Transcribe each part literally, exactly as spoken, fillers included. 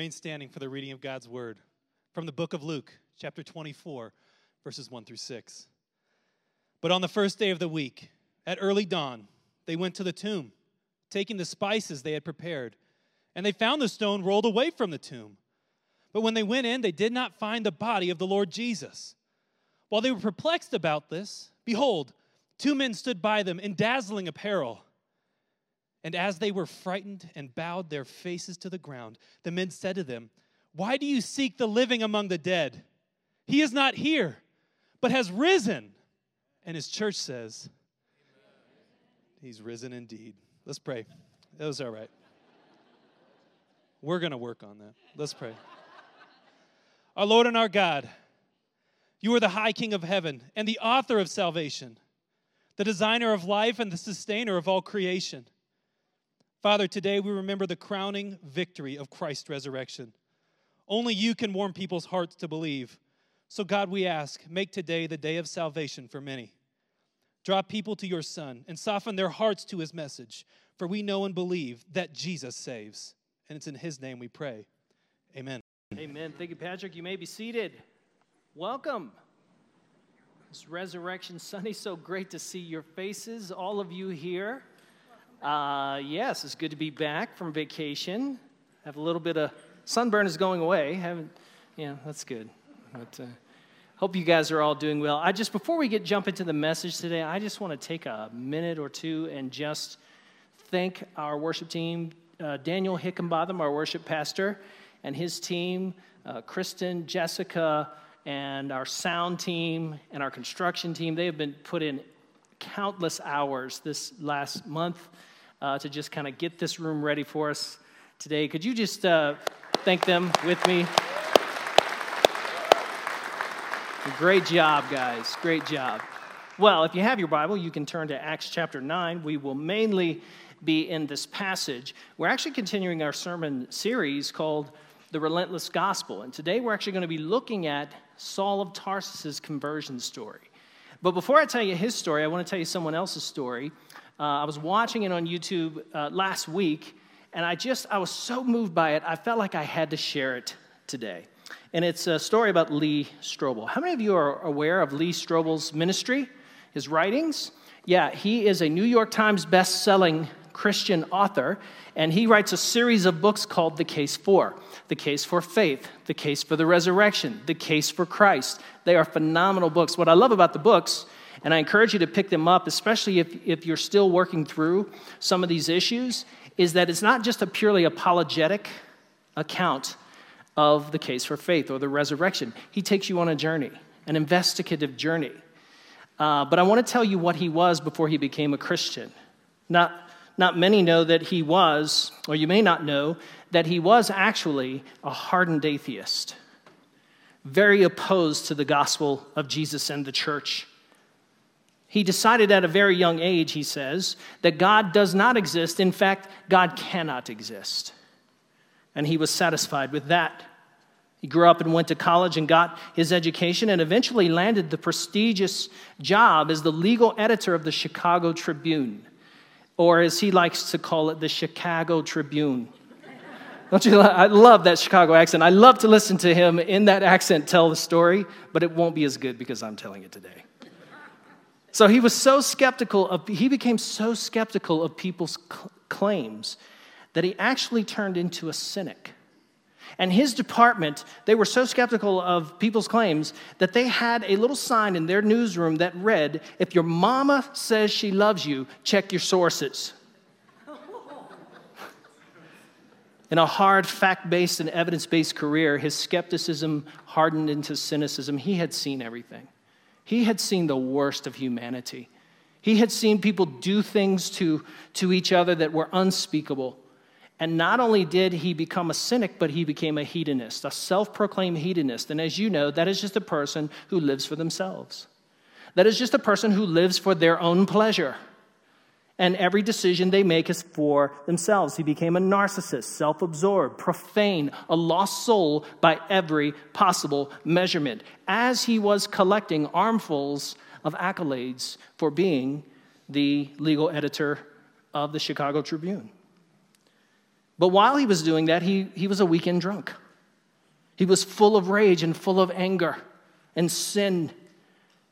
remain standing for the reading of God's word from the book of Luke, chapter twenty-four, verses one through six. But on the first day of the week, at early dawn, they went to the tomb, taking the spices they had prepared, and they found the stone rolled away from the tomb. But when they went in, they did not find the body of the Lord Jesus. While they were perplexed about this, behold, two men stood by them in dazzling apparel. And as they were frightened and bowed their faces to the ground, the men said to them, "Why do you seek the living among the dead? He is not here, but has risen." And his church says, "He's risen indeed." Let's pray. That was all right. We're going to work on that. Let's pray. Our Lord and our God, you are the high King of heaven and the author of salvation, the designer of life and the sustainer of all creation. Father, today we remember the crowning victory of Christ's resurrection. Only you can warm people's hearts to believe. So God, we ask, make today the day of salvation for many. Draw people to your Son and soften their hearts to his message, for we know and believe that Jesus saves. And it's in his name we pray. Amen. Amen. Thank you, Patrick. You may be seated. Welcome. It's Resurrection Sunday. So great to see your faces, all of you here. Uh, yes, it's good to be back from vacation. Have a little bit of sunburn is going away. Haven't, yeah, that's good. But uh, hope you guys are all doing well. I just before we get jump into the message today, I just want to take a minute or two and just thank our worship team, uh, Daniel Hickenbotham, our worship pastor, and his team, uh, Kristen, Jessica, and our sound team and our construction team. They have been put in countless hours this last month. Uh, to just kind of get this room ready for us today. Could you just uh, thank them with me? Great job, guys. Great job. Well, if you have your Bible, you can turn to Acts chapter nine. We will mainly be in this passage. We're actually continuing our sermon series called The Relentless Gospel. And today we're actually going to be looking at Saul of Tarsus' conversion story. But before I tell you his story, I want to tell you someone else's story. Uh, I was watching it on YouTube uh, last week, and I just, I was so moved by it, I felt like I had to share it today. And it's a story about Lee Strobel. How many of you are aware of Lee Strobel's ministry, his writings? Yeah, he is a New York Times best-selling Christian author, and he writes a series of books called The Case for, The Case for Faith, The Case for the Resurrection, The Case for Christ. They are phenomenal books. What I love about the books, and I encourage you to pick them up, especially if, if you're still working through some of these issues, is that it's not just a purely apologetic account of the case for faith or the resurrection. He takes you on a journey, an investigative journey. Uh, but I want to tell you what he was before he became a Christian. Not, not many know that he was, or you may not know, that he was actually a hardened atheist, very opposed to the gospel of Jesus and the church. He decided at a very young age, he says, that God does not exist. In fact, God cannot exist. And he was satisfied with that. He grew up and went to college and got his education and eventually landed the prestigious job as the legal editor of the Chicago Tribune, or as he likes to call it, the Chicago Tribune. Don't you? I love that Chicago accent. I love to listen to him in that accent tell the story, but it won't be as good because I'm telling it today. So he was so skeptical of, he became so skeptical of people's cl- claims that he actually turned into a cynic. And his department, they were so skeptical of people's claims that they had a little sign in their newsroom that read, "If your mama says she loves you, check your sources." In a hard, fact-based and evidence-based career, his skepticism hardened into cynicism. He had seen everything. He had seen the worst of humanity. He had seen people do things to, to each other that were unspeakable. And not only did he become a cynic, but he became a hedonist, a self-proclaimed hedonist. And as you know, that is just a person who lives for themselves. That is just a person who lives for their own pleasure. And every decision they make is for themselves. He became a narcissist, self-absorbed, profane, a lost soul by every possible measurement, as he was collecting armfuls of accolades for being the legal editor of the Chicago Tribune. But while he was doing that, he, he was a weekend drunk. He was full of rage and full of anger and sin,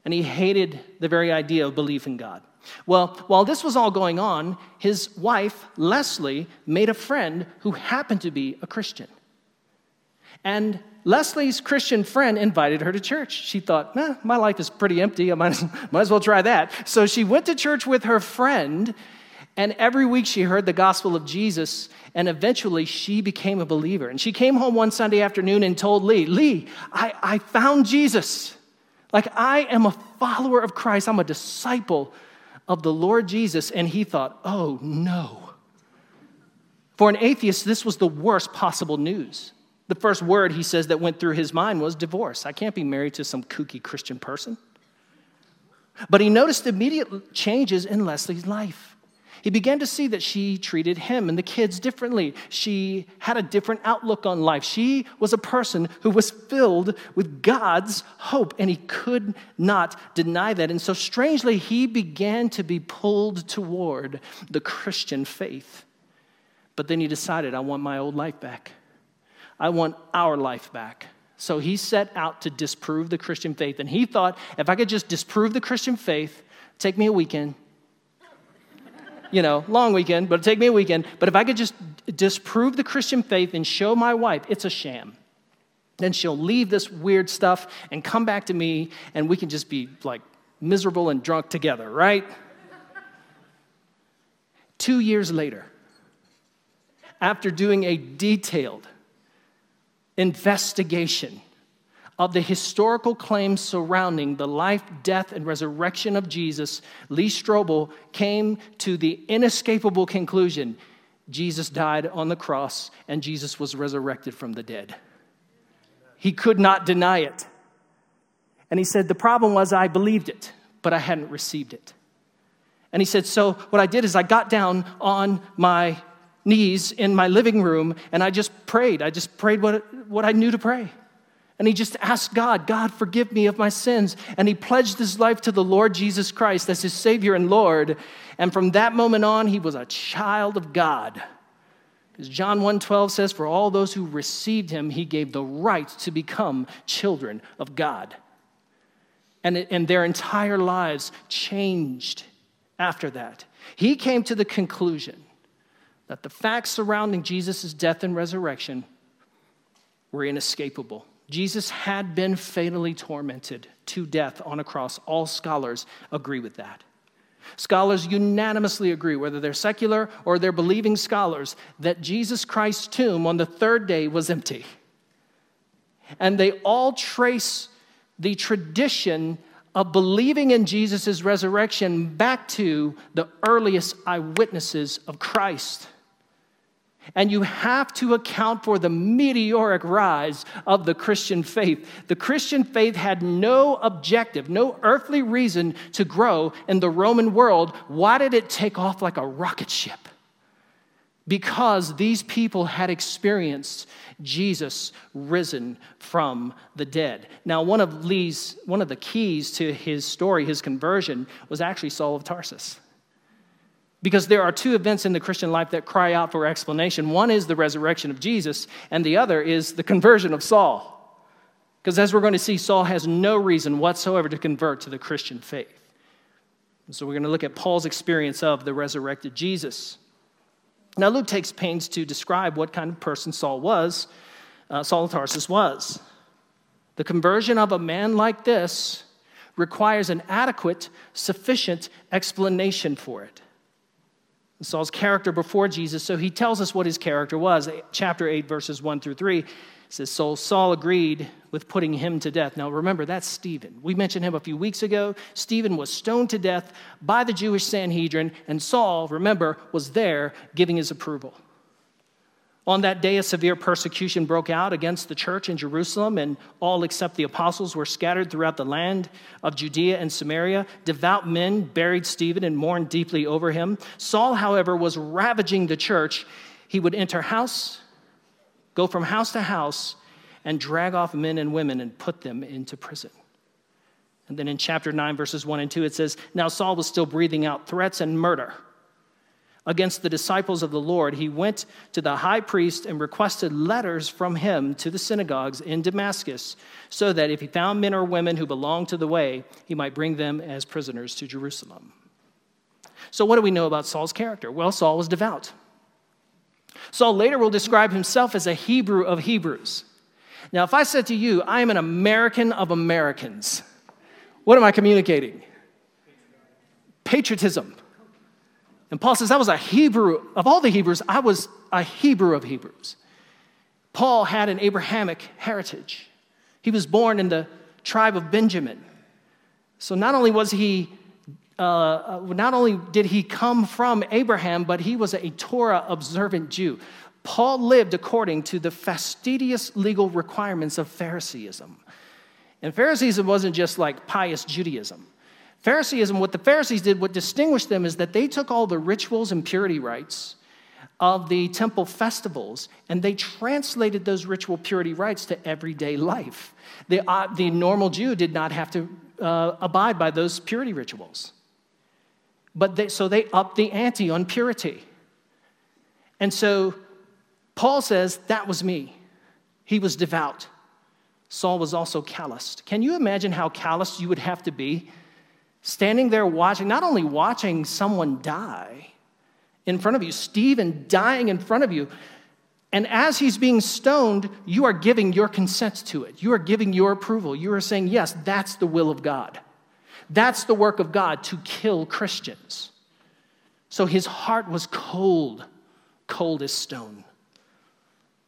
and he hated the very idea of belief in God. Well, while this was all going on, his wife, Leslie, made a friend who happened to be a Christian. And Leslie's Christian friend invited her to church. She thought, eh, my life is pretty empty. I might, might as well try that. So she went to church with her friend, and every week she heard the gospel of Jesus, and eventually she became a believer. And she came home one Sunday afternoon and told Lee, Lee, I, I found Jesus. Like, I am a follower of Christ. I'm a disciple of the Lord Jesus. And he thought, oh, no. For an atheist, this was the worst possible news. The first word, he says, that went through his mind was divorce. I can't be married to some kooky Christian person. But he noticed immediate changes in Leslie's life. He began to see that she treated him and the kids differently. She had a different outlook on life. She was a person who was filled with God's hope, and he could not deny that. And so strangely, he began to be pulled toward the Christian faith. But then he decided, I want my old life back. I want our life back. So he set out to disprove the Christian faith. And he thought, if I could just disprove the Christian faith, take me a weekend. You know, long weekend, but it'd take me a weekend. But if I could just disprove the Christian faith and show my wife it's a sham, then she'll leave this weird stuff and come back to me, and we can just be, like, miserable and drunk together, right? Two years later, after doing a detailed investigation of the historical claims surrounding the life, death, and resurrection of Jesus, Lee Strobel came to the inescapable conclusion: Jesus died on the cross, and Jesus was resurrected from the dead. He could not deny it. And he said, the problem was I believed it, but I hadn't received it. And he said, so what I did is I got down on my knees in my living room, and I just prayed. I just prayed what, what I knew to pray. And he just asked God, God, forgive me of my sins. And he pledged his life to the Lord Jesus Christ as his Savior and Lord. And from that moment on, he was a child of God. As John one twelve says, for all those who received him, he gave the right to become children of God. And, it, and their entire lives changed after that. He came to the conclusion that the facts surrounding Jesus' death and resurrection were inescapable. Jesus had been fatally tormented to death on a cross. All scholars agree with that. Scholars unanimously agree, whether they're secular or they're believing scholars, that Jesus Christ's tomb on the third day was empty. And they all trace the tradition of believing in Jesus' resurrection back to the earliest eyewitnesses of Christ. And you have to account for the meteoric rise of the Christian faith. The Christian faith had no objective, no earthly reason to grow in the Roman world. Why did it take off like a rocket ship? Because these people had experienced Jesus risen from the dead. Now, one of Lee's, one of the keys to his story, his conversion, was actually Saul of Tarsus. Because there are two events in the Christian life that cry out for explanation. One is the resurrection of Jesus, and the other is the conversion of Saul. Because as we're going to see, Saul has no reason whatsoever to convert to the Christian faith. So we're going to look at Paul's experience of the resurrected Jesus. Now, Luke takes pains to describe what kind of person Saul was, uh, Saul of Tarsus was. The conversion of a man like this requires an adequate, sufficient explanation for it. Saul's character before Jesus, so he tells us what his character was. Chapter eight, verses one through three, says, So Saul agreed with putting him to death. Now remember, that's Stephen. We mentioned him a few weeks ago. Stephen was stoned to death by the Jewish Sanhedrin, and Saul, remember, was there giving his approval. On that day, a severe persecution broke out against the church in Jerusalem, and all except the apostles were scattered throughout the land of Judea and Samaria. Devout men buried Stephen and mourned deeply over him. Saul, however, was ravaging the church. He would enter house, go from house to house, and drag off men and women and put them into prison. And then in chapter nine, verses one and two, it says, Now Saul was still breathing out threats and murder against the disciples of the Lord, he went to the high priest and requested letters from him to the synagogues in Damascus, so that if he found men or women who belonged to the way, he might bring them as prisoners to Jerusalem. So what do we know about Saul's character? Well, Saul was devout. Saul later will describe himself as a Hebrew of Hebrews. Now, if I said to you, I am an American of Americans, what am I communicating? Patriotism. And Paul says, I was a Hebrew. Of all the Hebrews, I was a Hebrew of Hebrews. Paul had an Abrahamic heritage. He was born in the tribe of Benjamin. So not only was he, uh, not only did he come from Abraham, but he was a Torah-observant Jew. Paul lived according to the fastidious legal requirements of Phariseeism. And Phariseeism wasn't just like pious Judaism. Phariseeism, what the Pharisees did, what distinguished them is that they took all the rituals and purity rites of the temple festivals, and they translated those ritual purity rites to everyday life. The, uh, the normal Jew did not have to uh, abide by those purity rituals. But they, so they upped the ante on purity. And so Paul says, that was me. He was devout. Saul was also calloused. Can you imagine how calloused you would have to be standing there watching, not only watching someone die in front of you, Stephen dying in front of you, and as he's being stoned, you are giving your consent to it. You are giving your approval. You are saying, yes, that's the will of God. That's the work of God to kill Christians. So his heart was cold, cold as stone.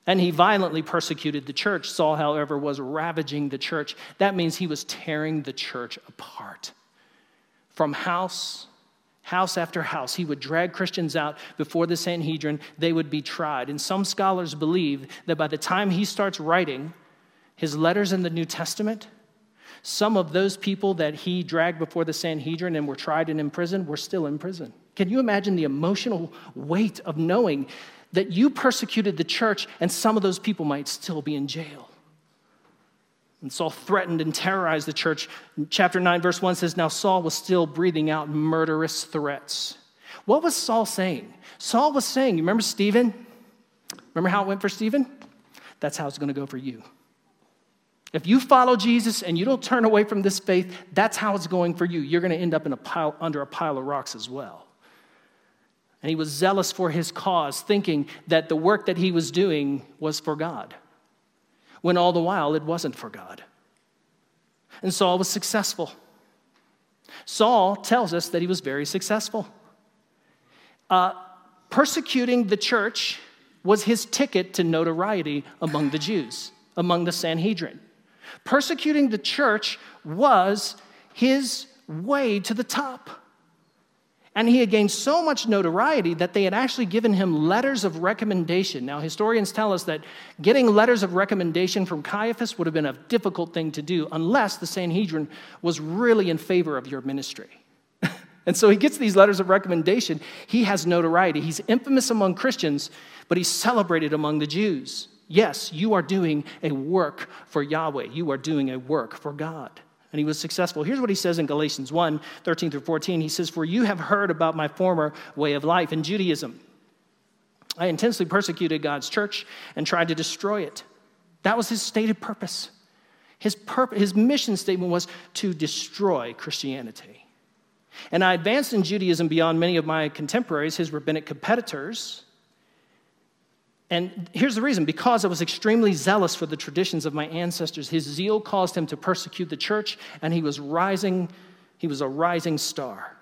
And he violently persecuted the church. Saul, however, was ravaging the church. That means he was tearing the church apart. From house, house after house, he would drag Christians out before the Sanhedrin. They would be tried. And some scholars believe that by the time he starts writing his letters in the New Testament, some of those people that he dragged before the Sanhedrin and were tried and imprisoned were still in prison. Can you imagine the emotional weight of knowing that you persecuted the church and some of those people might still be in jail? And Saul threatened and terrorized the church. Chapter nine, verse one says, now Saul was still breathing out murderous threats. What was Saul saying? Saul was saying, you remember Stephen? Remember how it went for Stephen? That's how it's going to go for you. If you follow Jesus and you don't turn away from this faith, that's how it's going for you. You're going to end up in a pile, under a pile of rocks as well. And he was zealous for his cause, thinking that the work that he was doing was for God, when all the while it wasn't for God. And Saul was successful. Saul tells us that he was very successful. Uh, persecuting the church was his ticket to notoriety among the Jews, among the Sanhedrin. Persecuting the church was his way to the top. And he had gained so much notoriety that they had actually given him letters of recommendation. Now, historians tell us that getting letters of recommendation from Caiaphas would have been a difficult thing to do unless the Sanhedrin was really in favor of your ministry. And so he gets these letters of recommendation. He has notoriety. He's infamous among Christians, but he's celebrated among the Jews. Yes, you are doing a work for Yahweh. You are doing a work for God. And he was successful. Here's what he says in Galatians one, thirteen through fourteen. He says, for you have heard about my former way of life in Judaism. I intensely persecuted God's church and tried to destroy it. That was his stated purpose. His, purpose, his mission statement was to destroy Christianity. And I advanced in Judaism beyond many of my contemporaries, his rabbinic competitors. And here's the reason. Because I was extremely zealous for the traditions of my ancestors, his zeal caused him to persecute the church, and he was rising, he was a rising star.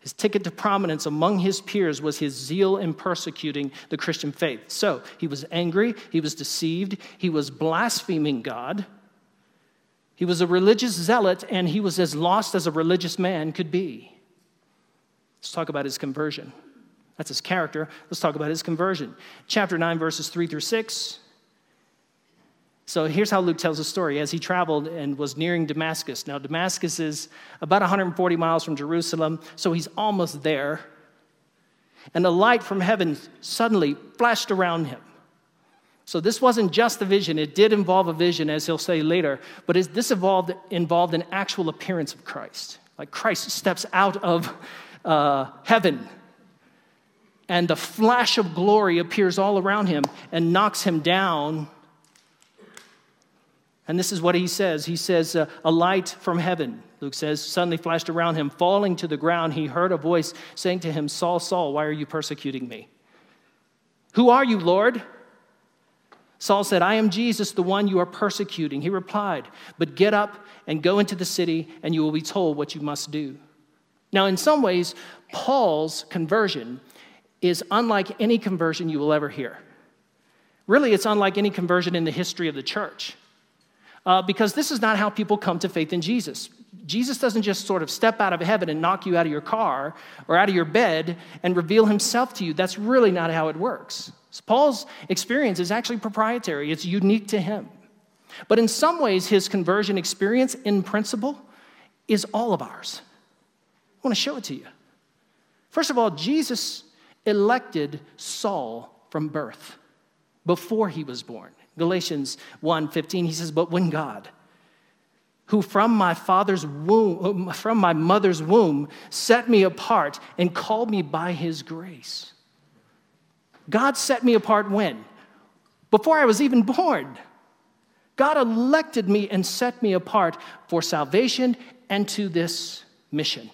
His ticket to prominence among his peers was his zeal in persecuting the Christian faith. So he was angry, he was deceived, he was blaspheming God. He was a religious zealot, and he was as lost as a religious man could be. Let's talk about his conversion. That's his character. Let's talk about his conversion. Chapter nine, verses three through six. So here's how Luke tells the story. As he traveled and was nearing Damascus. Now, Damascus is about one hundred forty miles from Jerusalem, so he's almost there. And a light from heaven suddenly flashed around him. So this wasn't just a vision. It did involve a vision, as he'll say later, but this involved, involved an actual appearance of Christ. Like Christ steps out of uh, heaven. and the flash of glory appears all around him and knocks him down. And this is what he says. He says, uh, a light from heaven, Luke says, suddenly flashed around him. Falling to the ground, he heard a voice saying to him, Saul, Saul, why are you persecuting me? Who are you, Lord? Saul said, I am Jesus, the one you are persecuting. He replied, but get up and go into the city, and you will be told what you must do. Now, in some ways, Paul's conversion is unlike any conversion you will ever hear. Really, it's unlike any conversion in the history of the church. Uh, because this is not how people come to faith in Jesus. Jesus doesn't just sort of step out of heaven and knock you out of your car or out of your bed and reveal himself to you. That's really not how it works. So Paul's experience is actually proprietary. It's unique to him. But in some ways, his conversion experience in principle is all of ours. I want to show it to you. First of all, Jesus elected Saul from birth before he was born. Galatians one fifteen, he says, but when God, who from my father's womb, from my mother's womb, set me apart and called me by his grace. God set me apart when? Before I was even born. God elected me and set me apart for salvation and to this mission.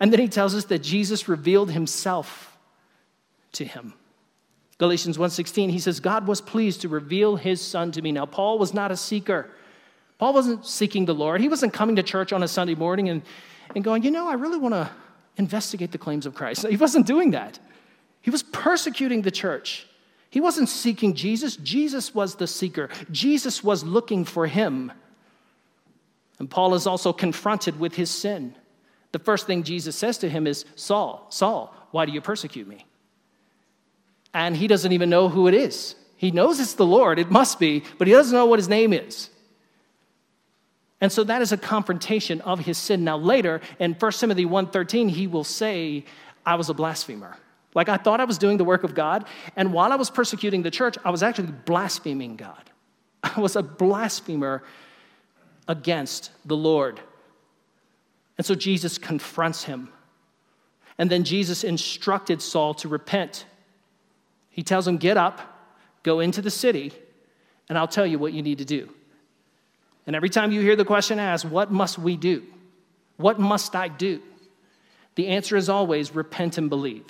And then he tells us that Jesus revealed himself to him. Galatians one sixteen, he says, God was pleased to reveal his son to me. Now, Paul was not a seeker. Paul wasn't seeking the Lord. He wasn't coming to church on a Sunday morning and, and going, you know, I really want to investigate the claims of Christ. He wasn't doing that. He was persecuting the church. He wasn't seeking Jesus. Jesus was the seeker. Jesus was looking for him. And Paul is also confronted with his sin. The first thing Jesus says to him is, Saul, Saul, why do you persecute me? And he doesn't even know who it is. He knows it's the Lord, it must be, but he doesn't know what his name is. And so that is a confrontation of his sin. Now later, in First Timothy one thirteen, he will say, I was a blasphemer. Like I thought I was doing the work of God, and while I was persecuting the church, I was actually blaspheming God. I was a blasphemer against the Lord. And so Jesus confronts him. And then Jesus instructed Saul to repent. He tells him, get up, go into the city, and I'll tell you what you need to do. And every time you hear the question asked, what must we do? What must I do? The answer is always repent and believe.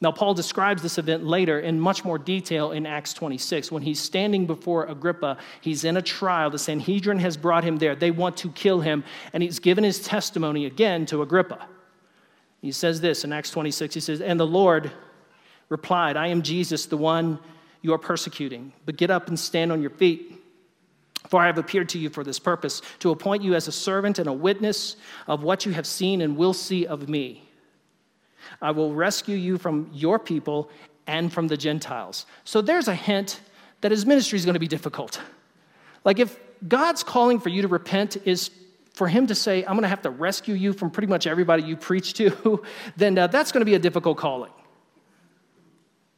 Now, Paul describes this event later in much more detail in Acts twenty-six. When he's standing before Agrippa, he's in a trial. The Sanhedrin has brought him there. They want to kill him, and he's given his testimony again to Agrippa. He says this in Acts twenty-six. He says, and the Lord replied, I am Jesus, the one you are persecuting, but get up and stand on your feet, for I have appeared to you for this purpose, to appoint you as a servant and a witness of what you have seen and will see of me. I will rescue you from your people and from the Gentiles. So there's a hint that his ministry is going to be difficult. Like if God's calling for you to repent is for him to say, I'm going to have to rescue you from pretty much everybody you preach to, then uh, that's going to be a difficult calling.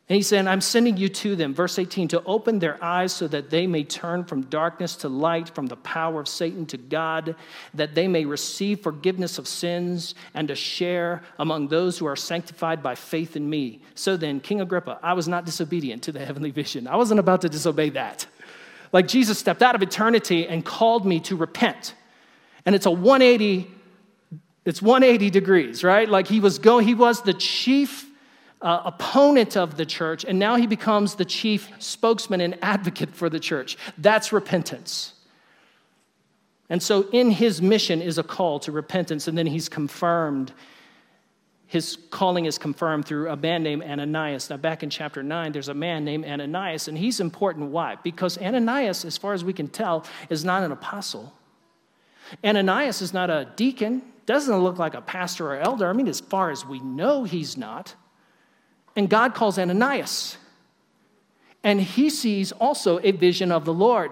And he said, I'm sending you to them, verse eighteen, to open their eyes so that they may turn from darkness to light, from the power of Satan to God, that they may receive forgiveness of sins and to share among those who are sanctified by faith in me. So then, King Agrippa, I was not disobedient to the heavenly vision. I wasn't about to disobey that. Like Jesus stepped out of eternity and called me to repent. And it's a one eighty, it's one eighty degrees, right? Like he was going, he was the chief Uh, opponent of the church, and now he becomes the chief spokesman and advocate for the church. That's repentance. And so in his mission is a call to repentance, and then he's confirmed. His calling is confirmed through a man named Ananias. Now, back in chapter nine, there's a man named Ananias, and he's important. Why? Because Ananias, as far as we can tell, is not an apostle. Ananias is not a deacon, doesn't look like a pastor or elder. I mean, as far as we know, he's not. And God calls Ananias, and he sees also a vision of the Lord.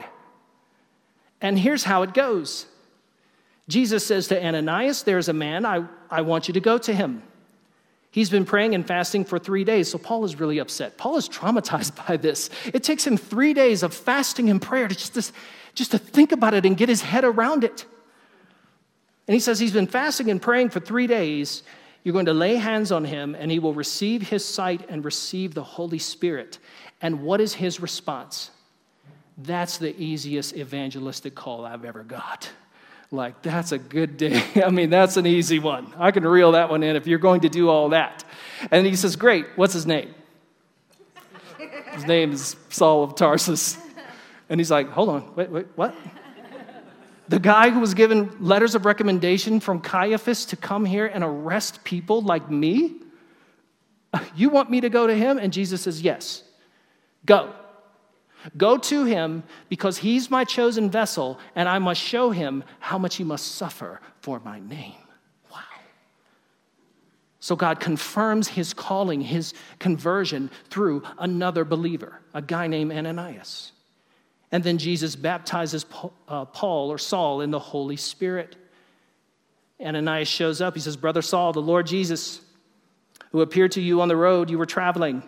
And here's how it goes. Jesus says to Ananias, there's a man, I, I want you to go to him. He's been praying and fasting for three days, so Paul is really upset. Paul is traumatized by this. It takes him three days of fasting and prayer to just, to, just to think about it and get his head around it. And he says he's been fasting and praying for three days, You're going to lay hands on him, and he will receive his sight and receive the Holy Spirit. And what is his response? That's the easiest evangelistic call I've ever got. Like, that's a good day. I mean, that's an easy one. I can reel that one in if you're going to do all that. And he says, great, what's his name? His name is Saul of Tarsus. And he's like, hold on, wait, wait, what? The guy who was given letters of recommendation from Caiaphas to come here and arrest people like me? You want me to go to him? And Jesus says, yes, go. Go to him because he's my chosen vessel, and I must show him how much he must suffer for my name. Wow. So God confirms his calling, his conversion, through another believer, a guy named Ananias. And then Jesus baptizes Paul or Saul in the Holy Spirit. Ananias shows up. He says, Brother Saul, the Lord Jesus, who appeared to you on the road you were traveling,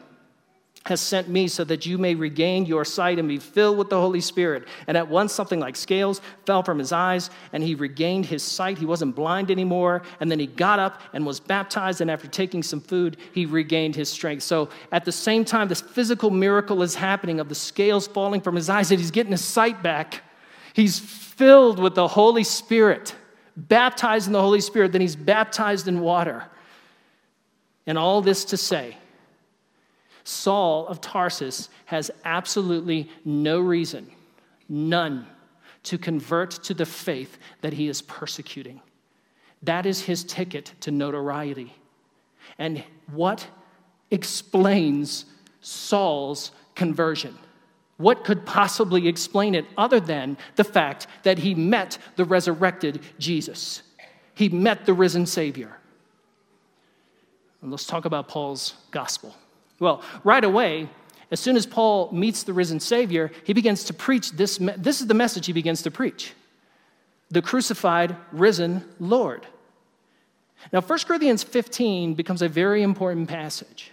has sent me so that you may regain your sight and be filled with the Holy Spirit. And at once something like scales fell from his eyes, and he regained his sight. He wasn't blind anymore. And then he got up and was baptized, and after taking some food, he regained his strength. So at the same time, this physical miracle is happening of the scales falling from his eyes, and he's getting his sight back. He's filled with the Holy Spirit, baptized in the Holy Spirit. Then he's baptized in water. And all this to say, Saul of Tarsus has absolutely no reason, none, to convert to the faith that he is persecuting. That is his ticket to notoriety. And what explains Saul's conversion? What could possibly explain it other than the fact that he met the resurrected Jesus? He met the risen Savior. And let's talk about Paul's gospel. Well, right away, as soon as Paul meets the risen Savior, he begins to preach this. Me- this is the message he begins to preach. The crucified, risen Lord. Now, First Corinthians fifteen becomes a very important passage.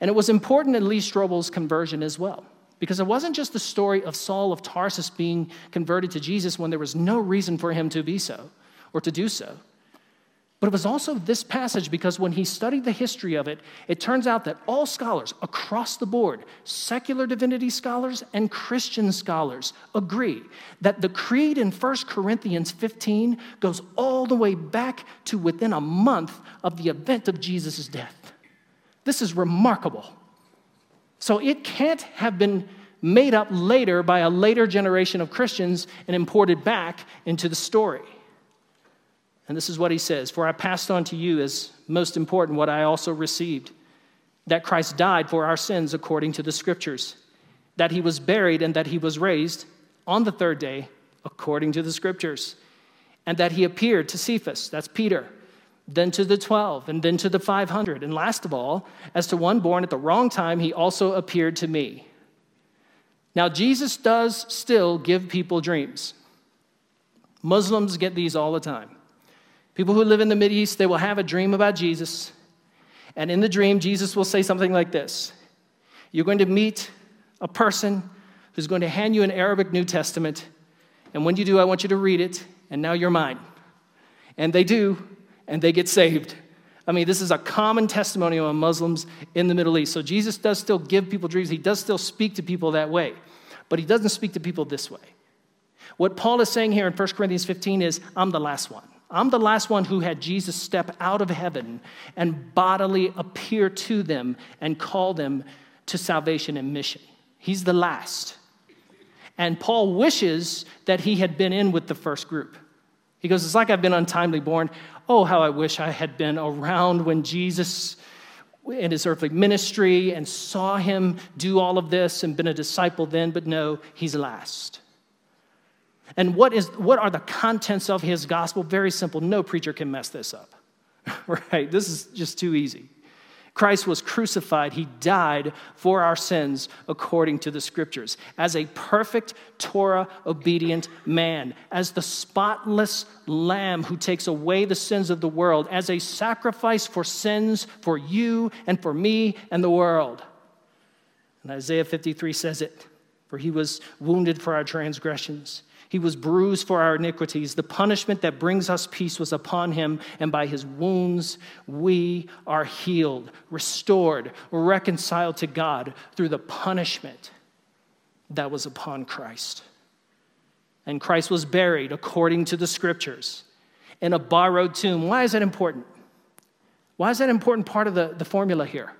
And it was important in Lee Strobel's conversion as well. Because it wasn't just the story of Saul of Tarsus being converted to Jesus when there was no reason for him to be so or to do so. But it was also this passage, because when he studied the history of it, it turns out that all scholars across the board, secular divinity scholars and Christian scholars, agree that the creed in First Corinthians fifteen goes all the way back to within a month of the event of Jesus' death. This is remarkable. So it can't have been made up later by a later generation of Christians and imported back into the story. And this is what he says, for I passed on to you as most important what I also received, that Christ died for our sins according to the Scriptures, that he was buried and that he was raised on the third day according to the Scriptures, and that he appeared to Cephas, that's Peter, then to the twelve, and then to the five hundred. And last of all, as to one born at the wrong time, he also appeared to me. Now, Jesus does still give people dreams. Muslims get these all the time. People who live in the Mideast, they will have a dream about Jesus. And in the dream, Jesus will say something like this. You're going to meet a person who's going to hand you an Arabic New Testament. And when you do, I want you to read it. And now you're mine. And they do. And they get saved. I mean, this is a common testimony among Muslims in the Middle East. So Jesus does still give people dreams. He does still speak to people that way. But he doesn't speak to people this way. What Paul is saying here in First Corinthians fifteen is, I'm the last one. I'm the last one who had Jesus step out of heaven and bodily appear to them and call them to salvation and mission. He's the last. And Paul wishes that he had been in with the first group. He goes, it's like I've been untimely born. Oh, how I wish I had been around when Jesus in his earthly ministry and saw him do all of this and been a disciple then. But no, he's last. And what is what are the contents of his gospel? Very simple. No preacher can mess this up, right? This is just too easy. Christ was crucified. He died for our sins according to the Scriptures as a perfect Torah-obedient man, as the spotless Lamb who takes away the sins of the world, as a sacrifice for sins for you and for me and the world. And Isaiah fifty-three says it, for he was wounded for our transgressions. He was bruised for our iniquities. The punishment that brings us peace was upon him, and by his wounds we are healed, restored, reconciled to God through the punishment that was upon Christ. And Christ was buried according to the scriptures in a borrowed tomb. Why is that important? Why is that an important part of the, the formula here?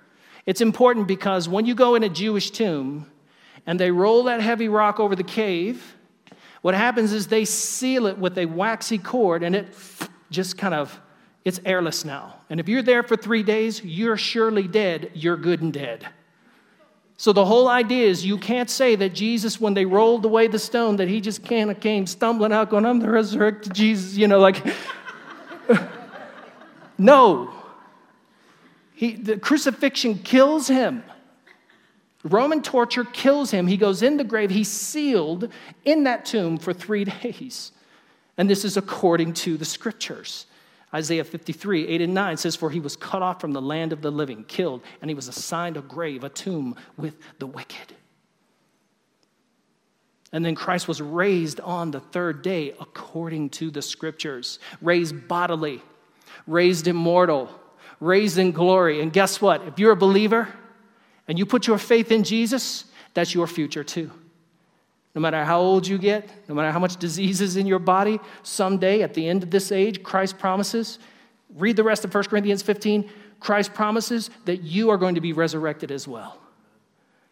It's important because when you go in a Jewish tomb and they roll that heavy rock over the cave, what happens is they seal it with a waxy cord, and it just kind of, it's airless now. And if you're there for three days, you're surely dead. You're good and dead. So the whole idea is you can't say that Jesus, when they rolled away the stone, that he just kind of came stumbling out going, I'm the resurrected Jesus, you know, like, no. He, the crucifixion kills him. Roman torture kills him. He goes in the grave. He's sealed in that tomb for three days. And this is according to the scriptures. Isaiah fifty-three, eight and nine says, for he was cut off from the land of the living, killed, and he was assigned a grave, a tomb with the wicked. And then Christ was raised on the third day according to the scriptures. Raised bodily, raised immortal, raised in glory. And guess what? If you're a believer and you put your faith in Jesus, that's your future too. No matter how old you get, no matter how much disease is in your body, someday at the end of this age, Christ promises, read the rest of First Corinthians fifteen, Christ promises that you are going to be resurrected as well.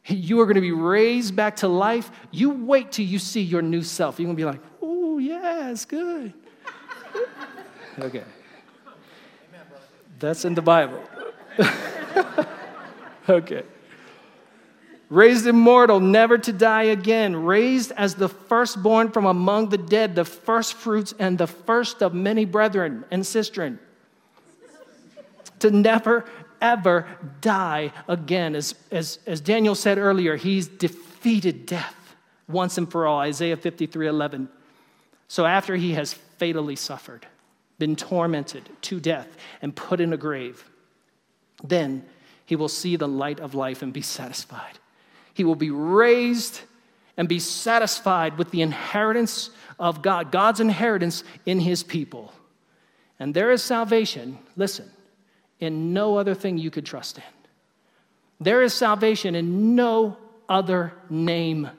You are going to be raised back to life. You wait till you see your new self. You're going to be like, oh, yeah, it's good. Okay. That's in the Bible. Okay. Raised immortal, never to die again. Raised as the firstborn from among the dead, the firstfruits and the first of many brethren and sistren. To never, ever die again. As, as, as Daniel said earlier, he's defeated death once and for all. Isaiah fifty-three, eleven. So after he has fatally suffered, been tormented to death, and put in a grave, then he will see the light of life and be satisfied. He will be raised and be satisfied with the inheritance of God, God's inheritance in his people. And there is salvation, listen, in no other thing you could trust in. There is salvation in no other name.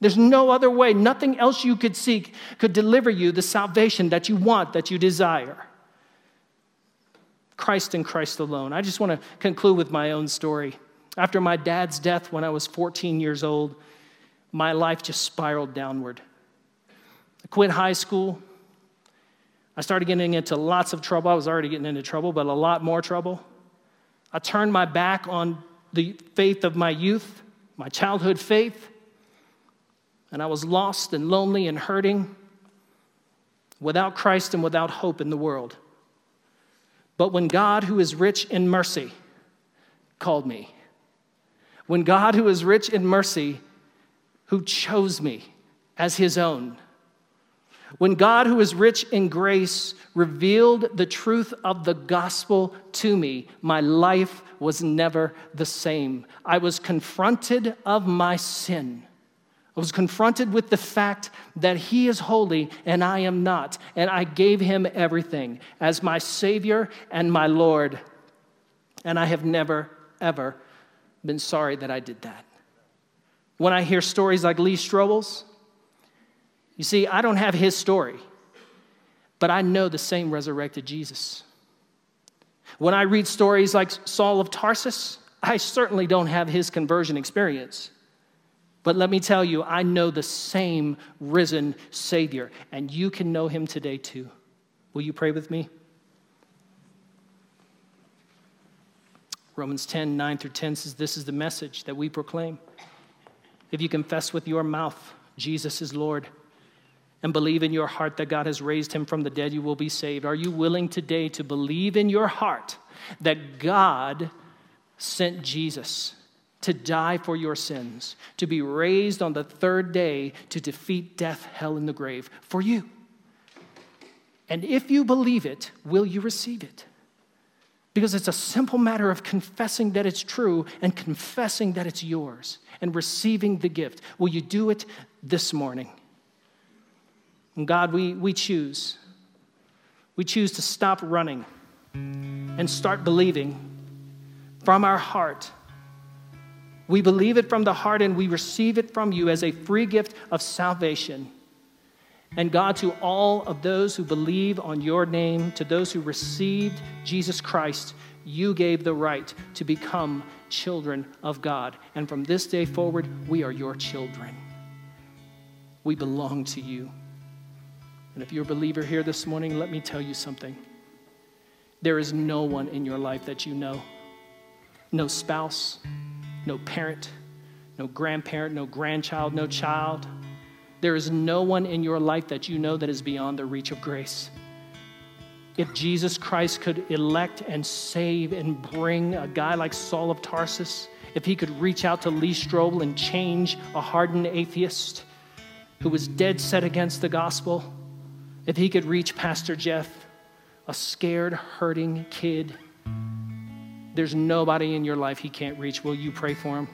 There's no other way. Nothing else you could seek could deliver you the salvation that you want, that you desire. Christ and Christ alone. I just want to conclude with my own story. After my dad's death when I was fourteen years old, my life just spiraled downward. I quit high school. I started getting into lots of trouble. I was already getting into trouble, but a lot more trouble. I turned my back on the faith of my youth, my childhood faith. And I was lost and lonely and hurting, without Christ and without hope in the world. But when God, who is rich in mercy, called me, when God, who is rich in mercy, who chose me as his own, when God, who is rich in grace, revealed the truth of the gospel to me, my life was never the same. I was confronted of my sin. I was confronted with the fact that he is holy and I am not, and I gave him everything as my Savior and my Lord, and I have never, ever been sorry that I did that. When I hear stories like Lee Strobel's, you see, I don't have his story, but I know the same resurrected Jesus. When I read stories like Saul of Tarsus, I certainly don't have his conversion experience. But let me tell you, I know the same risen Savior, and you can know him today too. Will you pray with me? Romans ten, nine through ten says, this is the message that we proclaim. If you confess with your mouth, Jesus is Lord, and believe in your heart that God has raised him from the dead, you will be saved. Are you willing today to believe in your heart that God sent Jesus to die for your sins, to be raised on the third day to defeat death, hell, and the grave for you? And if you believe it, will you receive it? Because it's a simple matter of confessing that it's true and confessing that it's yours and receiving the gift. Will you do it this morning? And God, we we choose. We choose to stop running and start believing from our heart. We believe it from the heart and we receive it from you as a free gift of salvation. And God, to all of those who believe on your name, to those who received Jesus Christ, you gave the right to become children of God. And from this day forward, we are your children. We belong to you. And if you're a believer here this morning, let me tell you something. There is no one in your life that you know. No spouse, no parent, no grandparent, no grandchild, no child. There is no one in your life that you know that is beyond the reach of grace. If Jesus Christ could elect and save and bring a guy like Saul of Tarsus, if he could reach out to Lee Strobel and change a hardened atheist who was dead set against the gospel, if he could reach Pastor Jeff, a scared, hurting kid, there's nobody in your life he can't reach. Will you pray for him?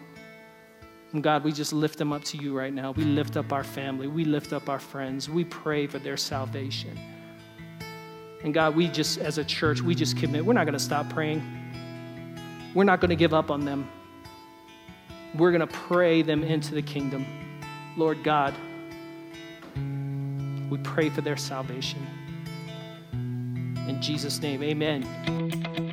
And God, we just lift them up to you right now. We lift up our family. We lift up our friends. We pray for their salvation. And God, we just, as a church, we just commit. We're not going to stop praying. We're not going to give up on them. We're going to pray them into the kingdom. Lord God, we pray for their salvation. In Jesus' name, amen.